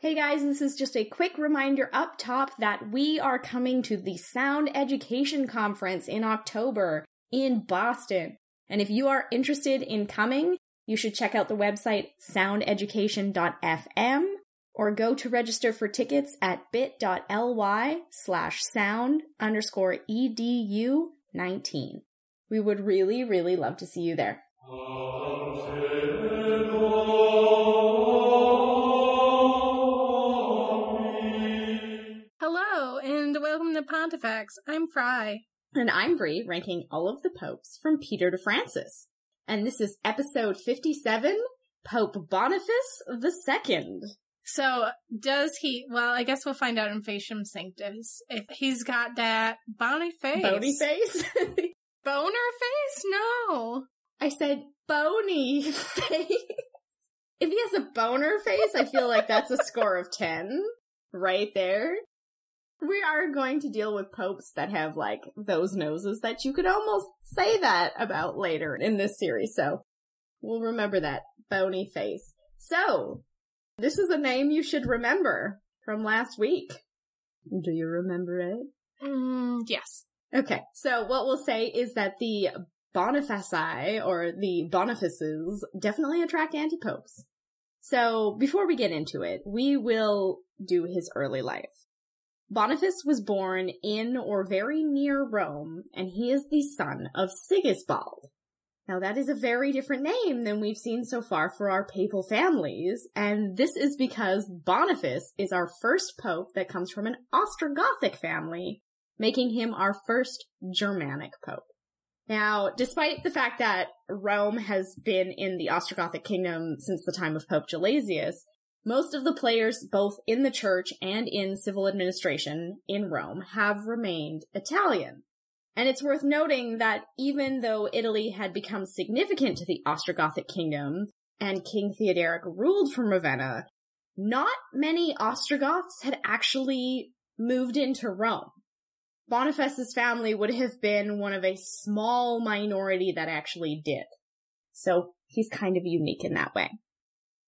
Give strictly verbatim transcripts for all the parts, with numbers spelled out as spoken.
Hey guys, this is just a quick reminder up top that we are coming to the Sound Education Conference in October in Boston. And if you are interested in coming, you should check out the website sound education dot f m or go to register for tickets at bit.ly slash sound underscore edu19. We would really, really love to see you there. Welcome to Pontifex. I'm Fry. And I'm Bree, ranking all of the popes from Peter to Francis. And this is episode fifty-seven, Pope Boniface the Second. So, does he, well, I guess we'll find out in Facium Sanctus if he's got that bony face. Bony face? Boner face? No. I said bony face. If he has a boner face, I feel like that's a score of ten right there. We are going to deal with popes that have, like, those noses that you could almost say that about later in this series, so we'll remember that bony face. So, this is a name you should remember from last week. Do you remember it? Mm, yes. Okay, so what we'll say is that the Bonifaci, or the Bonifaces, definitely attract antipopes. So, before we get into it, we will do his early life. Boniface was born in or very near Rome, and he is the son of Sigisbald. Now, that is a very different name than we've seen so far for our papal families, and this is because Boniface is our first pope that comes from an Ostrogothic family, making him our first Germanic pope. Now, despite the fact that Rome has been in the Ostrogothic kingdom since the time of Pope Gelasius, most of the players, both in the church and in civil administration in Rome, have remained Italian. And it's worth noting that even though Italy had become significant to the Ostrogothic kingdom, and King Theoderic ruled from Ravenna, not many Ostrogoths had actually moved into Rome. Boniface's family would have been one of a small minority that actually did. So he's kind of unique in that way.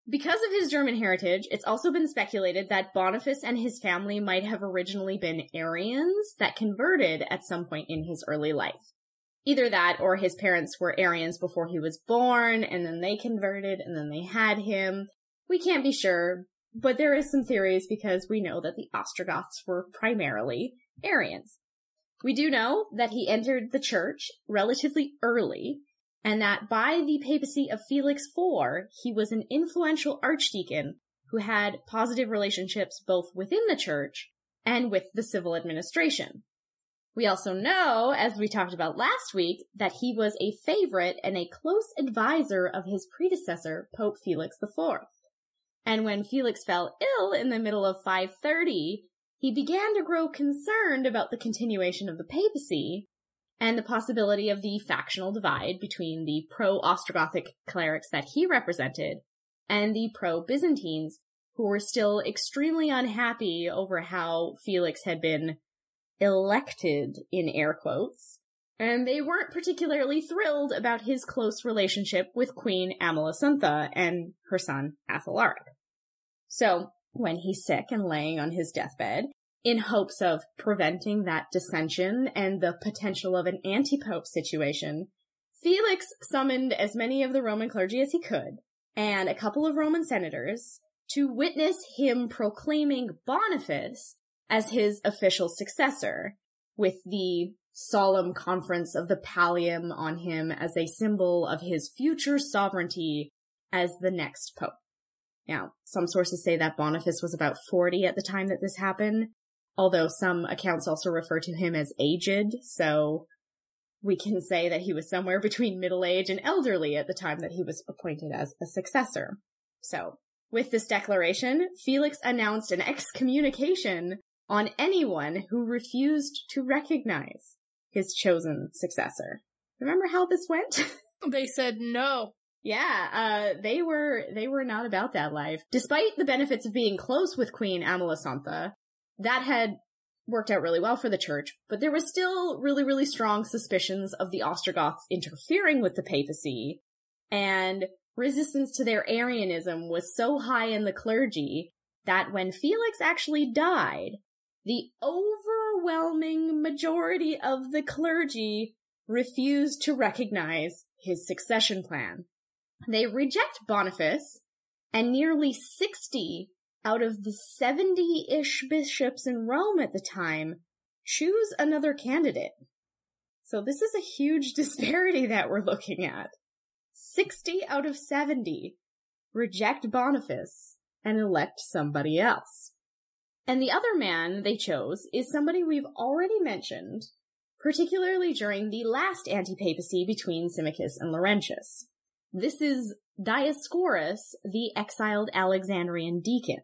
Because of his German heritage, it's also been speculated that Boniface and his family might have originally been Arians that converted at some point in his early life. Either that, or his parents were Arians before he was born, and then they converted, and then they had him. We can't be sure, but there is some theories because we know that the Ostrogoths were primarily Arians. We do know that he entered the church relatively early, and that by the papacy of Felix the Fourth, he was an influential archdeacon who had positive relationships both within the church and with the civil administration. We also know, as we talked about last week, that he was a favorite and a close advisor of his predecessor, Pope Felix the Fourth. And when Felix fell ill in the middle of five thirty, he began to grow concerned about the continuation of the papacy and the possibility of the factional divide between the pro-Ostrogothic clerics that he represented and the pro-Byzantines, who were still extremely unhappy over how Felix had been elected, in air quotes, and they weren't particularly thrilled about his close relationship with Queen Amalasuntha and her son Athalaric. So, when he's sick and laying on his deathbed, in hopes of preventing that dissension and the potential of an anti-pope situation, Felix summoned as many of the Roman clergy as he could, and a couple of Roman senators, to witness him proclaiming Boniface as his official successor, with the solemn conference of the pallium on him as a symbol of his future sovereignty as the next pope. Now, some sources say that Boniface was about forty at the time that this happened, although some accounts also refer to him as aged, so we can say that he was somewhere between middle age and elderly at the time that he was appointed as a successor. So, with this declaration, Felix announced an excommunication on anyone who refused to recognize his chosen successor. Remember how this went? They said no. Yeah, uh, they were, they were not about that life. Despite the benefits of being close with Queen Amalasuntha, that had worked out really well for the church, but there was still really, really strong suspicions of the Ostrogoths interfering with the papacy, and resistance to their Arianism was so high in the clergy that when Felix actually died, the overwhelming majority of the clergy refused to recognize his succession plan. They reject Boniface, and nearly sixty out of the seventy-ish bishops in Rome at the time choose another candidate. So this is a huge disparity that we're looking at. sixty out of seventy reject Boniface and elect somebody else. And the other man they chose is somebody we've already mentioned, particularly during the last anti-papacy between Symmachus and Laurentius. This is Dioscorus, the exiled Alexandrian deacon.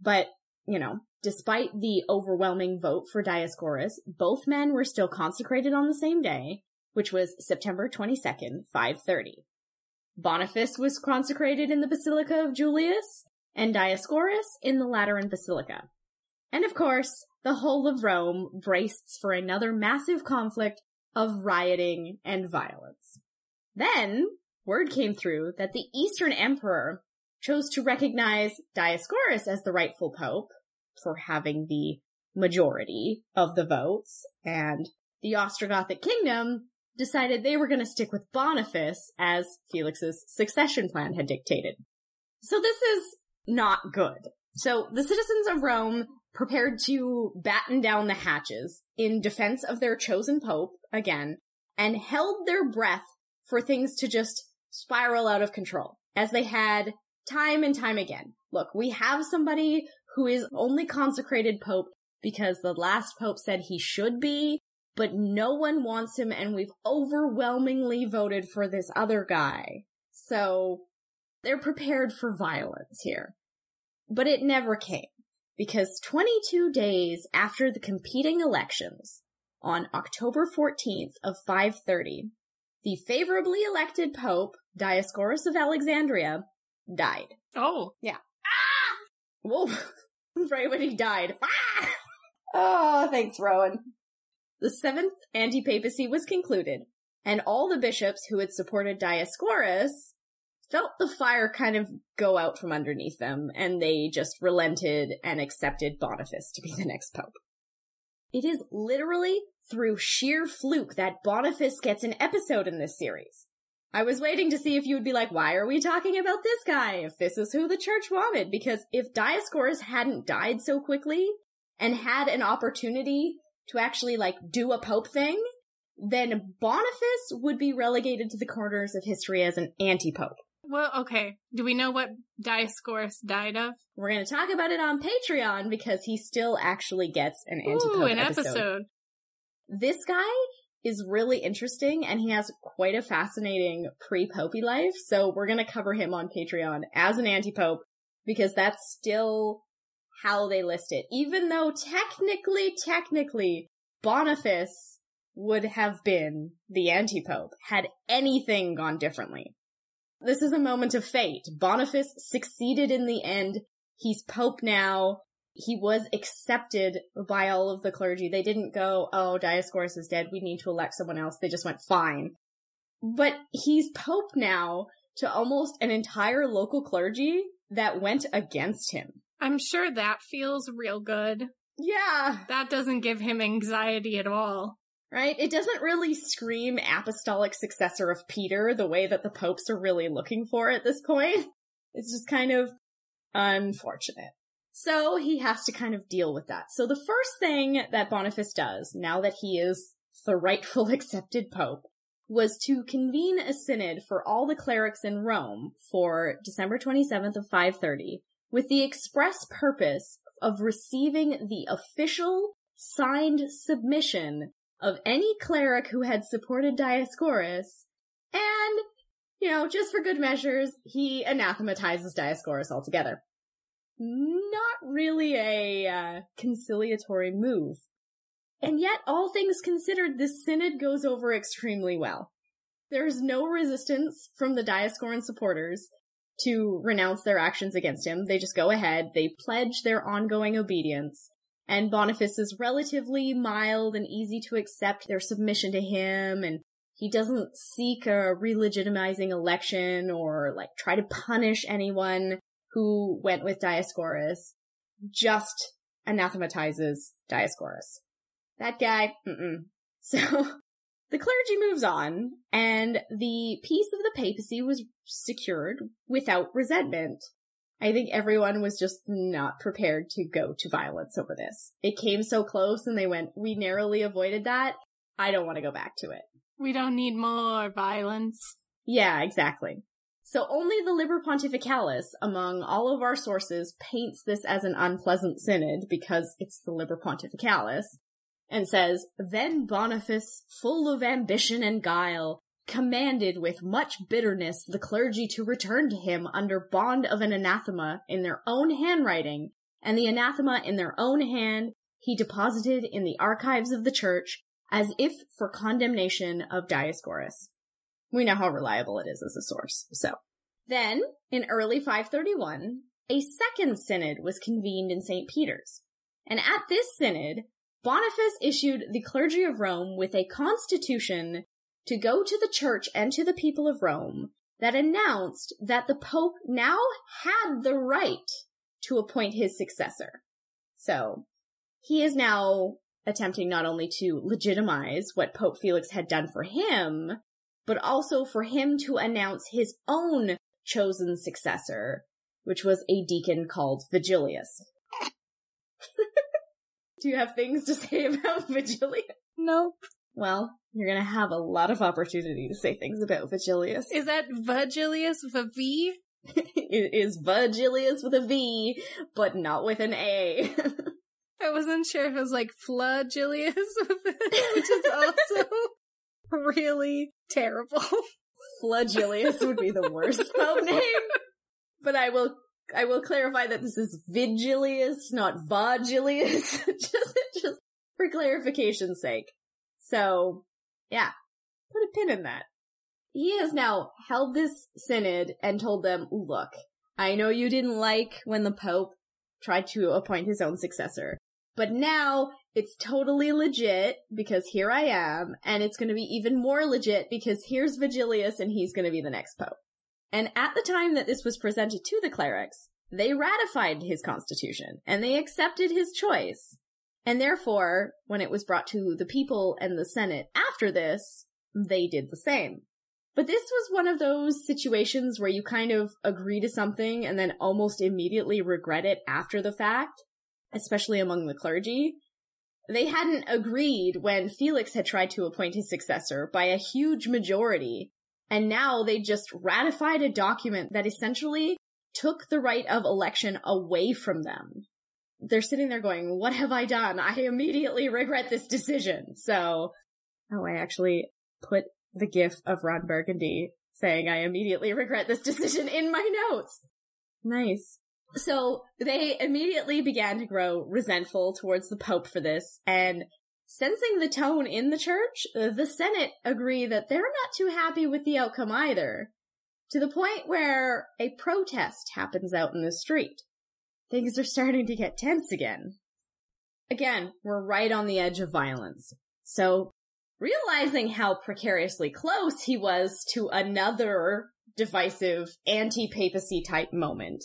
But, you know, despite the overwhelming vote for Dioscorus, both men were still consecrated on the same day, which was September twenty-second, five thirty. Boniface was consecrated in the Basilica of Julius, and Dioscorus in the Lateran Basilica. And of course, the whole of Rome braced for another massive conflict of rioting and violence. Then, word came through that the Eastern Emperor chose to recognize Dioscorus as the rightful pope for having the majority of the votes, and the Ostrogothic Kingdom decided they were going to stick with Boniface as Felix's succession plan had dictated. So this is not good. So the citizens of Rome prepared to batten down the hatches in defense of their chosen pope, again, and held their breath for things to just spiral out of control, as they had time and time again. Look, we have somebody who is only consecrated pope because the last pope said he should be, but no one wants him, and we've overwhelmingly voted for this other guy. So they're prepared for violence here. But it never came, because twenty-two days after the competing elections, on October fourteenth of five thirty, the favorably elected pope, Dioscorus of Alexandria, died. Oh. Yeah. Ah! Whoa. Right when he died. Ah! Oh, thanks, Rowan. The seventh anti-papacy was concluded, and all the bishops who had supported Dioscorus felt the fire kind of go out from underneath them, and they just relented and accepted Boniface to be the next pope. It is literally through sheer fluke that Boniface gets an episode in this series. I was waiting to see if you would be like, why are we talking about this guy if this is who the church wanted? Because if Dioscorus hadn't died so quickly and had an opportunity to actually, like, do a pope thing, then Boniface would be relegated to the corners of history as an anti-pope. Well, okay. Do we know what Dioscorus died of? We're going to talk about it on Patreon because he still actually gets an anti-pope Ooh, an episode. episode. This guy is really interesting, and he has quite a fascinating pre-popey life, so we're going to cover him on Patreon as an anti-pope because that's still how they list it. Even though technically, technically, Boniface would have been the anti-pope had anything gone differently. This is a moment of fate. Boniface succeeded in the end. He's pope now. He was accepted by all of the clergy. They didn't go, oh, Dioscorus is dead, we need to elect someone else. They just went, fine. But he's pope now to almost an entire local clergy that went against him. I'm sure that feels real good. Yeah. That doesn't give him anxiety at all. Right? It doesn't really scream apostolic successor of Peter the way that the popes are really looking for at this point. It's just kind of unfortunate. So he has to kind of deal with that. So the first thing that Boniface does, now that he is the rightful accepted pope, was to convene a synod for all the clerics in Rome for December twenty-seventh of five thirty, with the express purpose of receiving the official signed submission of any cleric who had supported Dioscorus, and, you know, just for good measures, he anathematizes Dioscorus altogether. Not really a uh, conciliatory move. And yet, all things considered, this synod goes over extremely well. There is no resistance from the Dioscoran supporters to renounce their actions against him. They just go ahead, they pledge their ongoing obedience, and Boniface is relatively mild and easy to accept their submission to him, and he doesn't seek a re-legitimizing election or, like, try to punish anyone who went with Dioscorus, just anathematizes Dioscorus. That guy, mm-mm. So the clergy moves on, and the peace of the papacy was secured without resentment. I think everyone was just not prepared to go to violence over this. It came so close, and they went, we narrowly avoided that. I don't want to go back to it. We don't need more violence. Yeah, exactly. So only the Liber Pontificalis, among all of our sources, paints this as an unpleasant synod because it's the Liber Pontificalis, and says, then Boniface, full of ambition and guile, commanded with much bitterness the clergy to return to him under bond of an anathema in their own handwriting, and the anathema in their own hand he deposited in the archives of the church, as if for condemnation of Dioscorus. We know how reliable it is as a source, so. Then, in early five thirty-one, a second synod was convened in Saint Peter's, and at this synod, Boniface issued the clergy of Rome with a constitution to go to the church and to the people of Rome that announced that the Pope now had the right to appoint his successor. So, he is now attempting not only to legitimize what Pope Felix had done for him, but also for him to announce his own chosen successor, which was a deacon called Vigilius. Do you have things to say about Vigilius? Nope. Well, you're going to have a lot of opportunity to say things about Vigilius. Is that Vigilius with a V? It is Vigilius with a V, but not with an A. I wasn't sure if it was like Flagilius, which is also really terrible. Flagilius would be the worst pub name. But I will I will clarify that this is Vigilius, not Vigilius, just, just for clarification's sake. So, yeah, put a pin in that. He has now held this synod and told them, look, I know you didn't like when the Pope tried to appoint his own successor, but now it's totally legit because here I am, and it's going to be even more legit because here's Vigilius and he's going to be the next Pope. And at the time that this was presented to the clerics, they ratified his constitution and they accepted his choice. And therefore, when it was brought to the people and the Senate after this, they did the same. But this was one of those situations where you kind of agree to something and then almost immediately regret it after the fact, especially among the clergy. They hadn't agreed when Felix had tried to appoint his successor by a huge majority, and now they just ratified a document that essentially took the right of election away from them. They're sitting there going, what have I done? I immediately regret this decision. So, oh, I actually put the gif of Ron Burgundy saying, I immediately regret this decision in my notes. Nice. So they immediately began to grow resentful towards the Pope for this, and sensing the tone in the church, the Senate agree that they're not too happy with the outcome either, to the point where a protest happens out in the street. Things are starting to get tense again. Again, we're right on the edge of violence. So, realizing how precariously close he was to another divisive anti-papacy type moment,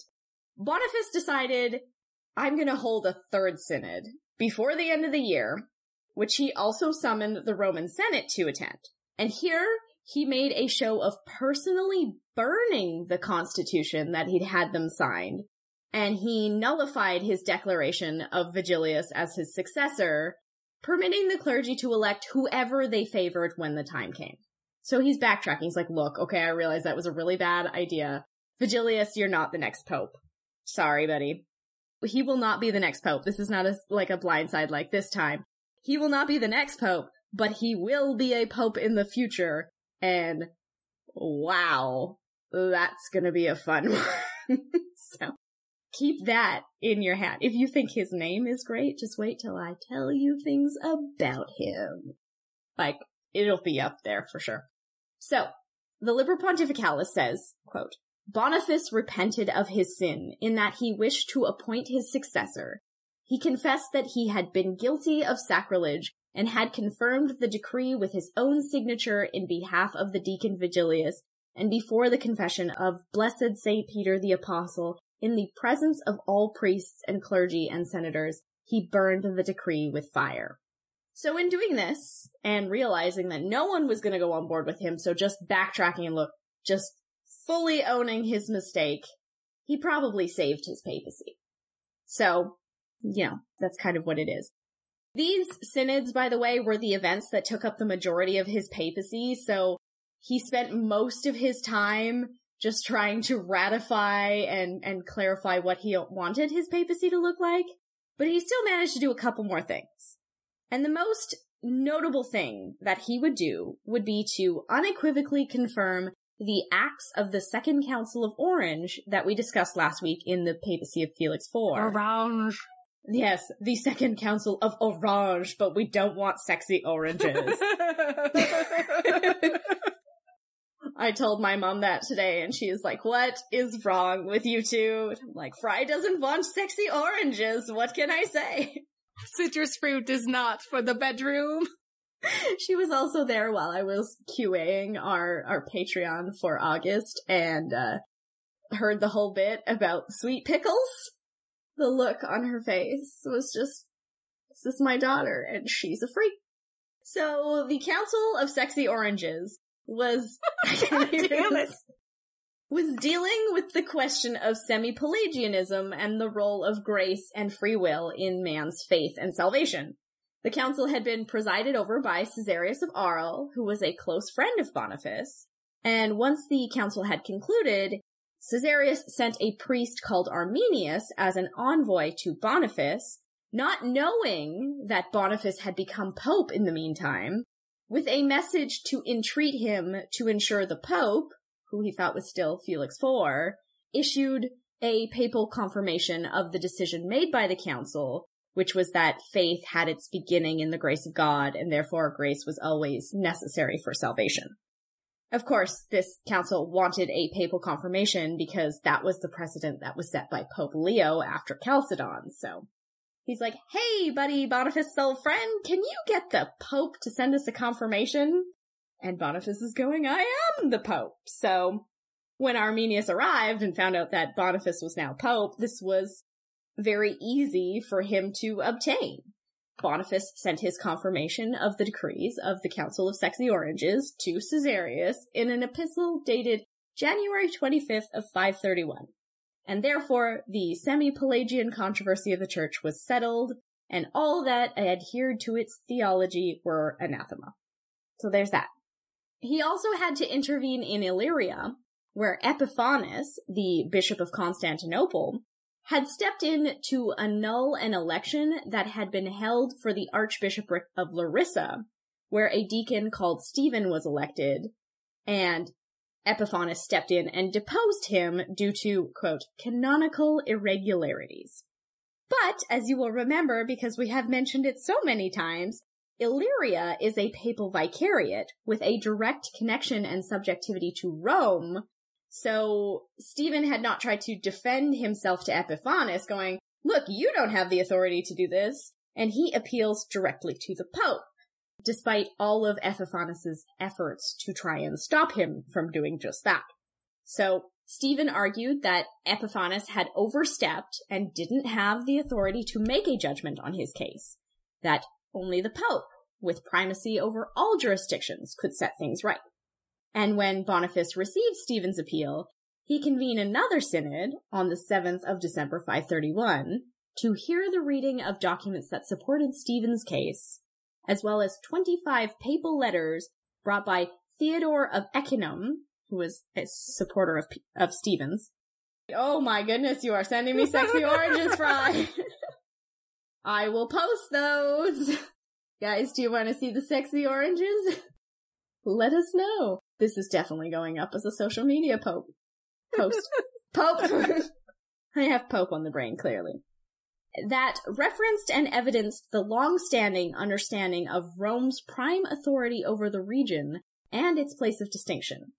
Boniface decided, I'm going to hold a third synod before the end of the year, which he also summoned the Roman Senate to attend. And here, he made a show of personally burning the constitution that he'd had them sign, and he nullified his declaration of Vigilius as his successor, permitting the clergy to elect whoever they favored when the time came. So he's backtracking. He's like, look, okay, I realize that was a really bad idea. Vigilius, you're not the next pope. Sorry, buddy. He will not be the next pope. This is not a, like a blindside like this time. He will not be the next pope, but he will be a pope in the future. And wow, that's going to be a fun one. So keep that in your hat. If you think his name is great, just wait till I tell you things about him. Like, it'll be up there for sure. So, the Liber Pontificalis says, quote, Boniface repented of his sin in that he wished to appoint his successor. He confessed that he had been guilty of sacrilege and had confirmed the decree with his own signature in behalf of the deacon Vigilius and before the confession of blessed Saint Peter the Apostle In the presence of all priests and clergy and senators, he burned the decree with fire. So in doing this, and realizing that no one was going to go on board with him, so just backtracking and look, just fully owning his mistake, he probably saved his papacy. So, you know, that's kind of what it is. These synods, by the way, were the events that took up the majority of his papacy, so he spent most of his time just trying to ratify and, and clarify what he wanted his papacy to look like, but he still managed to do a couple more things. And the most notable thing that he would do would be to unequivocally confirm the acts of the Second Council of Orange that we discussed last week in the papacy of Felix the Fourth. Orange. Yes, the Second Council of Orange, but we don't want sexy oranges. I told my mom that today, and she is like, what is wrong with you two? And I'm like, Fry doesn't want sexy oranges. What can I say? Citrus fruit is not for the bedroom. She was also there while I was QAing our, our Patreon for August, and uh, heard the whole bit about sweet pickles. The look on her face was just, this is my daughter, and she's a freak. So the Council of Sexy Oranges was damn it. was dealing with the question of semi-Pelagianism and the role of grace and free will in man's faith and salvation. The council had been presided over by Caesarius of Arles, who was a close friend of Boniface, and once the council had concluded, Caesarius sent a priest called Armenius as an envoy to Boniface, not knowing that Boniface had become pope in the meantime, with a message to entreat him to ensure the Pope, who he thought was still Felix the Fourth, issued a papal confirmation of the decision made by the council, which was that faith had its beginning in the grace of God, and therefore grace was always necessary for salvation. Of course, this council wanted a papal confirmation because that was the precedent that was set by Pope Leo after Chalcedon, so... He's like, hey, buddy, Boniface's old friend, can you get the Pope to send us a confirmation? And Boniface is going, I am the Pope. So when Arminius arrived and found out that Boniface was now Pope, this was very easy for him to obtain. Boniface sent his confirmation of the decrees of the Council of Sexy Oranges to Caesarius in an epistle dated January twenty-fifth of five thirty-one. And therefore, the semi-Pelagian controversy of the church was settled, and all that adhered to its theology were anathema. So there's that. He also had to intervene in Illyria, where Epiphanius, the bishop of Constantinople, had stepped in to annul an election that had been held for the Archbishopric of Larissa, where a deacon called Stephen was elected, and Epiphanius stepped in and deposed him due to, quote, canonical irregularities. But, as you will remember, because we have mentioned it so many times, Illyria is a papal vicariate with a direct connection and subjectivity to Rome, so Stephen had not tried to defend himself to Epiphanius, going, look, you don't have the authority to do this, and he appeals directly to the Pope, despite all of Epiphanius' efforts to try and stop him from doing just that. So, Stephen argued that Epiphanius had overstepped and didn't have the authority to make a judgment on his case, that only the Pope, with primacy over all jurisdictions, could set things right. And when Boniface received Stephen's appeal, he convened another synod on the seventh of December five thirty-one to hear the reading of documents that supported Stephen's case, as well as twenty-five papal letters brought by Theodore of Echinum, who was a supporter of of Stephen's. Oh my goodness, you are sending me sexy oranges, Fry! I will post those! Guys, do you want to see the sexy oranges? Let us know. This is definitely going up as a social media pope. Post. Pope! I have Pope on the brain, clearly. That referenced and evidenced the long-standing understanding of Rome's prime authority over the region and its place of distinction.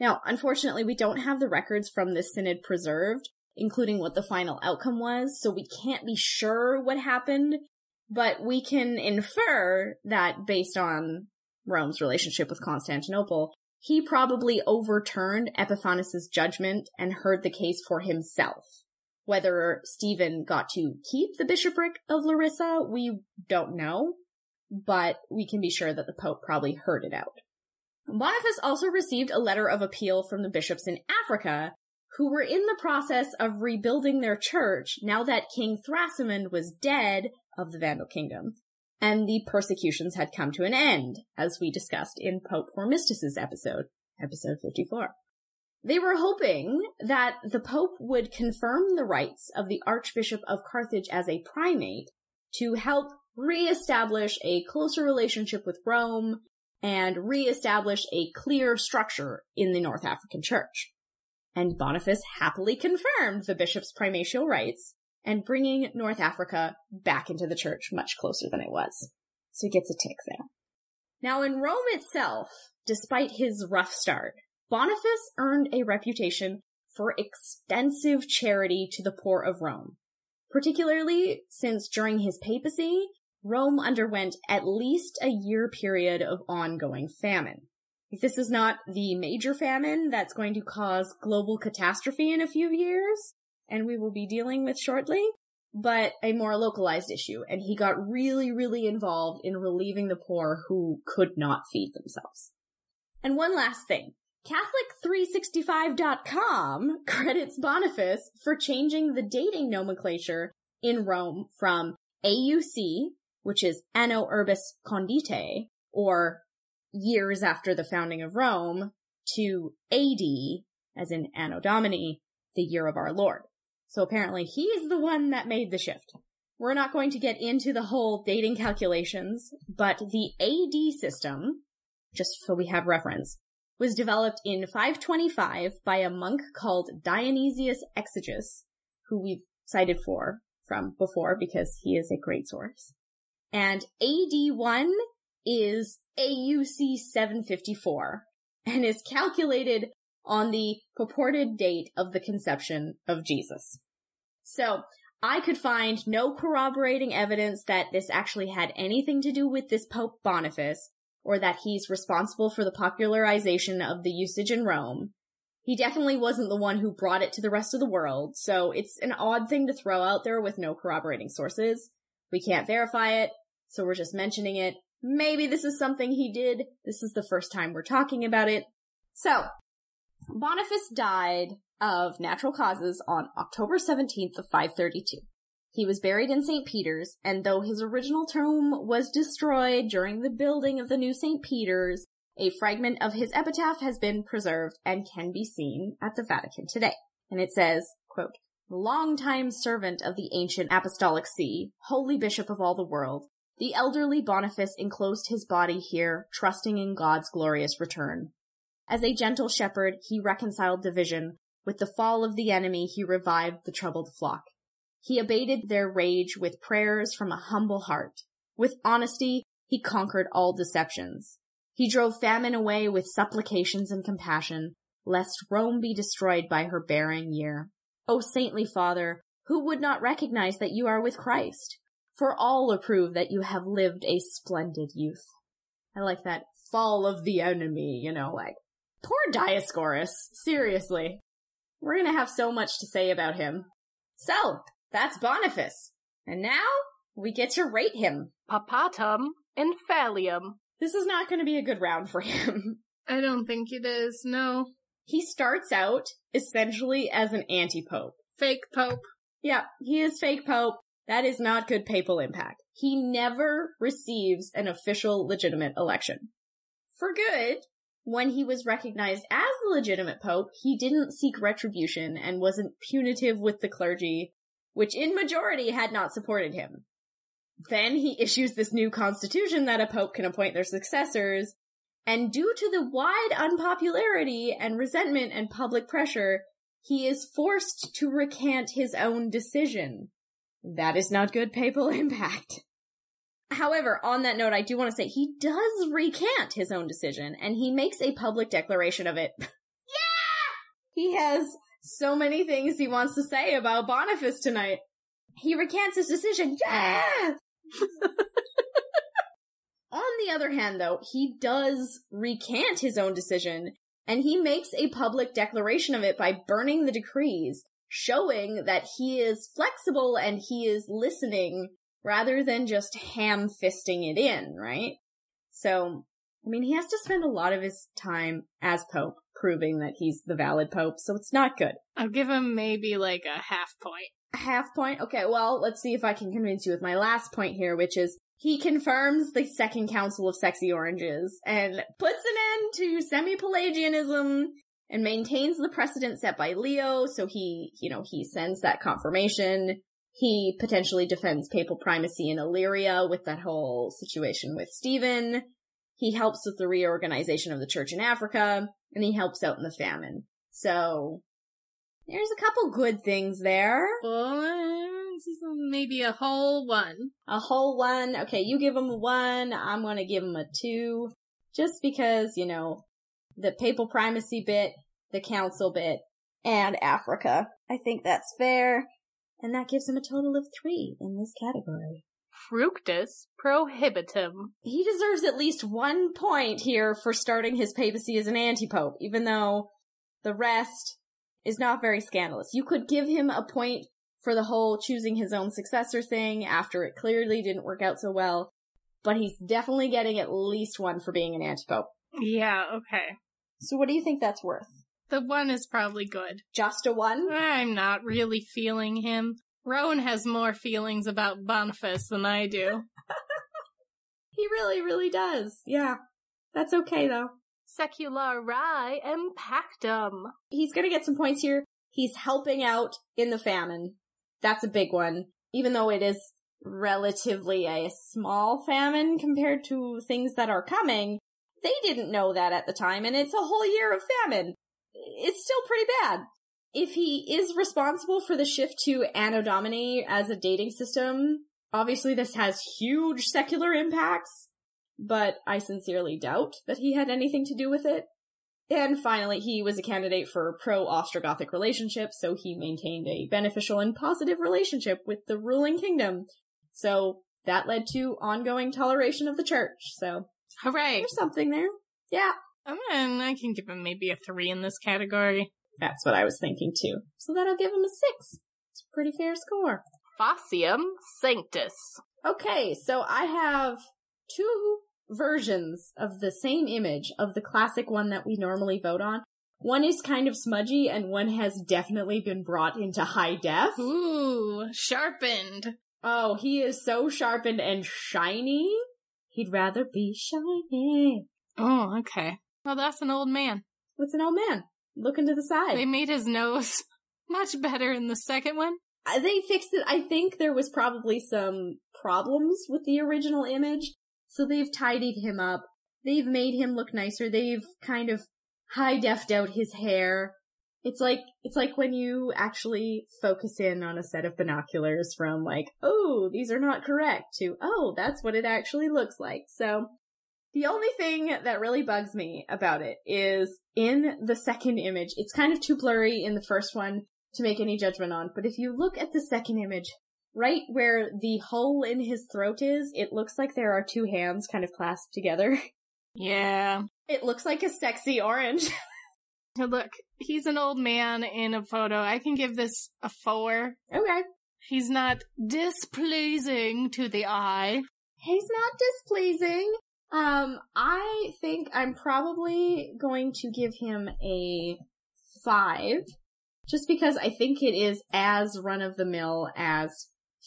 Now, unfortunately, we don't have the records from this synod preserved, including what the final outcome was, so we can't be sure what happened, but we can infer that based on Rome's relationship with Constantinople, he probably overturned Epiphanius' judgment and heard the case for himself, Whether Stephen got to keep the bishopric of Larissa, we don't know, but we can be sure that the Pope probably heard it out. Boniface also received a letter of appeal from the bishops in Africa, who were in the process of rebuilding their church now that King Thrasimund was dead of the Vandal Kingdom, and the persecutions had come to an end, as we discussed in Pope Hormistus' episode, episode fifty-four. They were hoping that the Pope would confirm the rights of the Archbishop of Carthage as a primate to help reestablish a closer relationship with Rome and reestablish a clear structure in the North African Church. And Boniface happily confirmed the bishop's primatial rights and bringing North Africa back into the church much closer than it was. So he gets a tick there. Now in Rome itself, despite his rough start, Boniface earned a reputation for extensive charity to the poor of Rome, particularly since during his papacy, Rome underwent at least a year period of ongoing famine. If this is not the major famine that's going to cause global catastrophe in a few years, and we will be dealing with shortly, but a more localized issue, and he got really, really involved in relieving the poor who could not feed themselves. And one last thing. Catholic three sixty-five dot com credits Boniface for changing the dating nomenclature in Rome from A U C, which is Anno Urbis Condite, or years after the founding of Rome, to A D, as in Anno Domini, the year of our Lord. So apparently he's the one that made the shift. We're not going to get into the whole dating calculations, but the A D system, just so we have reference, was developed in five twenty-five by a monk called Dionysius Exiguus, who we've cited for from before because he is a great source. And A D one is A U C seven fifty-four and is calculated on the purported date of the conception of Jesus. So I could find no corroborating evidence that this actually had anything to do with this Pope Boniface, or that he's responsible for the popularization of the usage in Rome. He definitely wasn't the one who brought it to the rest of the world, so it's an odd thing to throw out there with no corroborating sources. We can't verify it, so we're just mentioning it. Maybe this is something he did. This is the first time we're talking about it. So, Boniface died of natural causes on October seventeenth of five thirty-two. He was buried in Saint Peter's, and though his original tomb was destroyed during the building of the new Saint Peter's, a fragment of his epitaph has been preserved and can be seen at the Vatican today. And it says, quote, "Longtime servant of the ancient apostolic see, holy bishop of all the world, the elderly Boniface enclosed his body here, trusting in God's glorious return. As a gentle shepherd, he reconciled division. With the fall of the enemy, he revived the troubled flock. He abated their rage with prayers from a humble heart. With honesty, he conquered all deceptions. He drove famine away with supplications and compassion, lest Rome be destroyed by her barren year. O saintly Father, who would not recognize that you are with Christ? For all approve that you have lived a splendid youth." I like that fall of the enemy, you know, like, poor Dioscorus, seriously. We're going to have so much to say about him. So, that's Boniface. And now, we get to rate him. Papatum and Phallium. This is not going to be a good round for him. I don't think it is, no. He starts out, essentially, as an anti-pope. Fake pope. Yeah, he is fake pope. That is not good papal impact. He never receives an official legitimate election. For good, when he was recognized as the legitimate pope, he didn't seek retribution and wasn't punitive with the clergy, which in majority had not supported him. Then he issues this new constitution that a pope can appoint their successors, and due to the wide unpopularity and resentment and public pressure, he is forced to recant his own decision. That is not good papal impact. However, on that note, I do want to say he does recant his own decision, and he makes a public declaration of it. Yeah! He has so many things he wants to say about Boniface tonight. He recants his decision. Yeah! On the other hand, though, he does recant his own decision, and he makes a public declaration of it by burning the decrees showing that he is flexible and he is listening rather than just ham-fisting it in, right? So, I mean, he has to spend a lot of his time as Pope proving that he's the valid Pope, so it's not good. I'll give him maybe like a half point. A half point? Okay, well, let's see if I can convince you with my last point here, which is he confirms the Second Council of Sexy Oranges and puts an end to semi-Pelagianism and maintains the precedent set by Leo, so he, you know, he sends that confirmation. He potentially defends papal primacy in Illyria with that whole situation with Stephen. He helps with the reorganization of the church in Africa, and he helps out in the famine. So, there's a couple good things there. Well, maybe a whole one. A whole one. Okay, you give him a one, I'm gonna give him a two. Just because, you know, the papal primacy bit, the council bit, and Africa. I think that's fair. And that gives him a total of three in this category. Fructus prohibitum. He deserves at least one point here for starting his papacy as an anti-pope, even though the rest is not very scandalous. You could give him a point for the whole choosing his own successor thing after it clearly didn't work out so well, but he's definitely getting at least one for being an anti-pope. Yeah, okay. So what do you think that's worth? The one is probably good. Just a one? I'm not really feeling him. Rowan has more feelings about Boniface than I do. He really, really does. Yeah. That's okay, though. Seculari impactum. He's gonna get some points here. He's helping out in the famine. That's a big one. Even though it is relatively a small famine compared to things that are coming, they didn't know that at the time, and it's a whole year of famine. It's still pretty bad. If he is responsible for the shift to Anno Domini as a dating system, obviously this has huge secular impacts, but I sincerely doubt that he had anything to do with it. And finally, he was a candidate for pro-Ostrogothic relationships, so he maintained a beneficial and positive relationship with the ruling kingdom. So that led to ongoing toleration of the church, so hooray. There's something there. Yeah. And then I can give him maybe a three in this category. That's what I was thinking too. So that'll give him a six. It's a pretty fair score. Faciam Sanctus. Okay, so I have two versions of the same image of the classic one that we normally vote on. One is kind of smudgy and one has definitely been brought into high def. Ooh, sharpened. Oh, he is so sharpened and shiny. He'd rather be shiny. Oh, okay. Well, that's an old man. What's an old man? Looking to the side. They made his nose much better in the second one. Uh, they fixed it. I think there was probably some problems with the original image, so they've tidied him up. They've made him look nicer. They've kind of high-defed out his hair. It's like it's like when you actually focus in on a set of binoculars from like, oh, these are not correct, to, oh, that's what it actually looks like. So the only thing that really bugs me about it is in the second image, it's kind of too blurry in the first one to make any judgment on, but if you look at the second image, right where the hole in his throat is, it looks like there are two hands kind of clasped together. Yeah. It looks like a sexy orange. Look, he's an old man in a photo. I can give this a four. Okay. He's not displeasing to the eye. He's not displeasing. Um, I think I'm probably going to give him a five, just because I think it is as run-of-the-mill as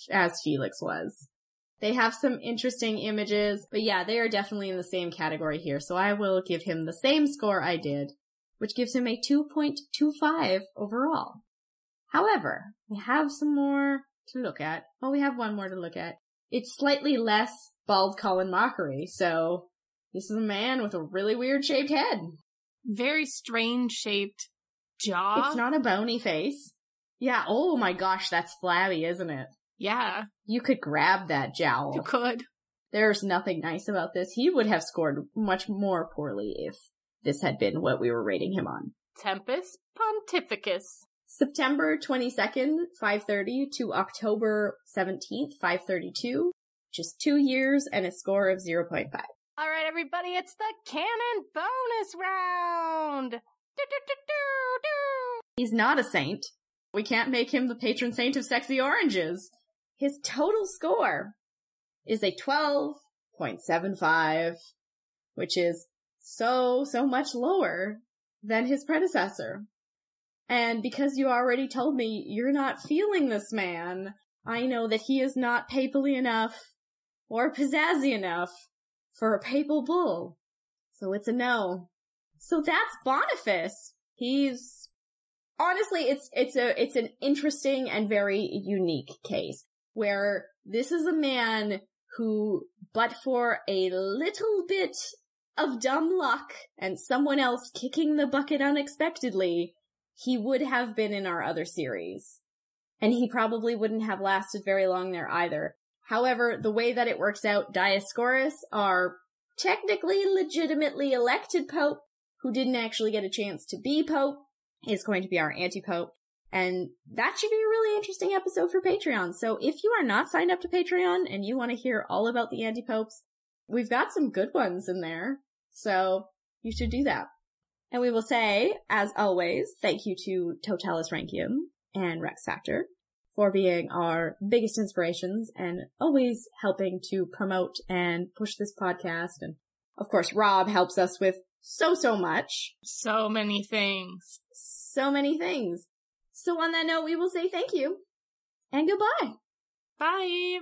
as Felix was. They have some interesting images, but yeah, they are definitely in the same category here, so I will give him the same score I did, which gives him a two point two five overall. However, we have some more to look at. Oh, well, we have one more to look at. It's slightly less bald Colin mockery, so this is a man with a really weird-shaped head. Very strange-shaped jaw. It's not a bony face. Yeah, oh my gosh, that's flabby, isn't it? Yeah. You could grab that jowl. You could. There's nothing nice about this. He would have scored much more poorly if this had been what we were rating him on. Tempus Pontificus. September twenty-second, five thirty to October seventeenth, five thirty-two. Just two years and a score of zero point five. All right, everybody, it's the canon bonus round. Do, do, do, do, do. He's not a saint. We can't make him the patron saint of sexy oranges. His total score is a twelve point seven five, which is so, so much lower than his predecessor. And because you already told me you're not feeling this man, I know that he is not papally enough or pizzazzy enough for a papal bull. So it's a no. So that's Boniface. He's, honestly, it's, it's a, it's an interesting and very unique case where this is a man who, but for a little bit of dumb luck and someone else kicking the bucket unexpectedly, he would have been in our other series. And he probably wouldn't have lasted very long there either. However, the way that it works out, Dioscorus, our technically legitimately elected pope, who didn't actually get a chance to be pope, is going to be our anti-pope. And that should be a really interesting episode for Patreon. So if you are not signed up to Patreon and you want to hear all about the anti-popes, we've got some good ones in there. So you should do that. And we will say, as always, thank you to Totalis Rankium and Rex Factor for being our biggest inspirations and always helping to promote and push this podcast. And of course, Rob helps us with so, so much. So many things. So many things. So on that note, we will say thank you and goodbye. Bye.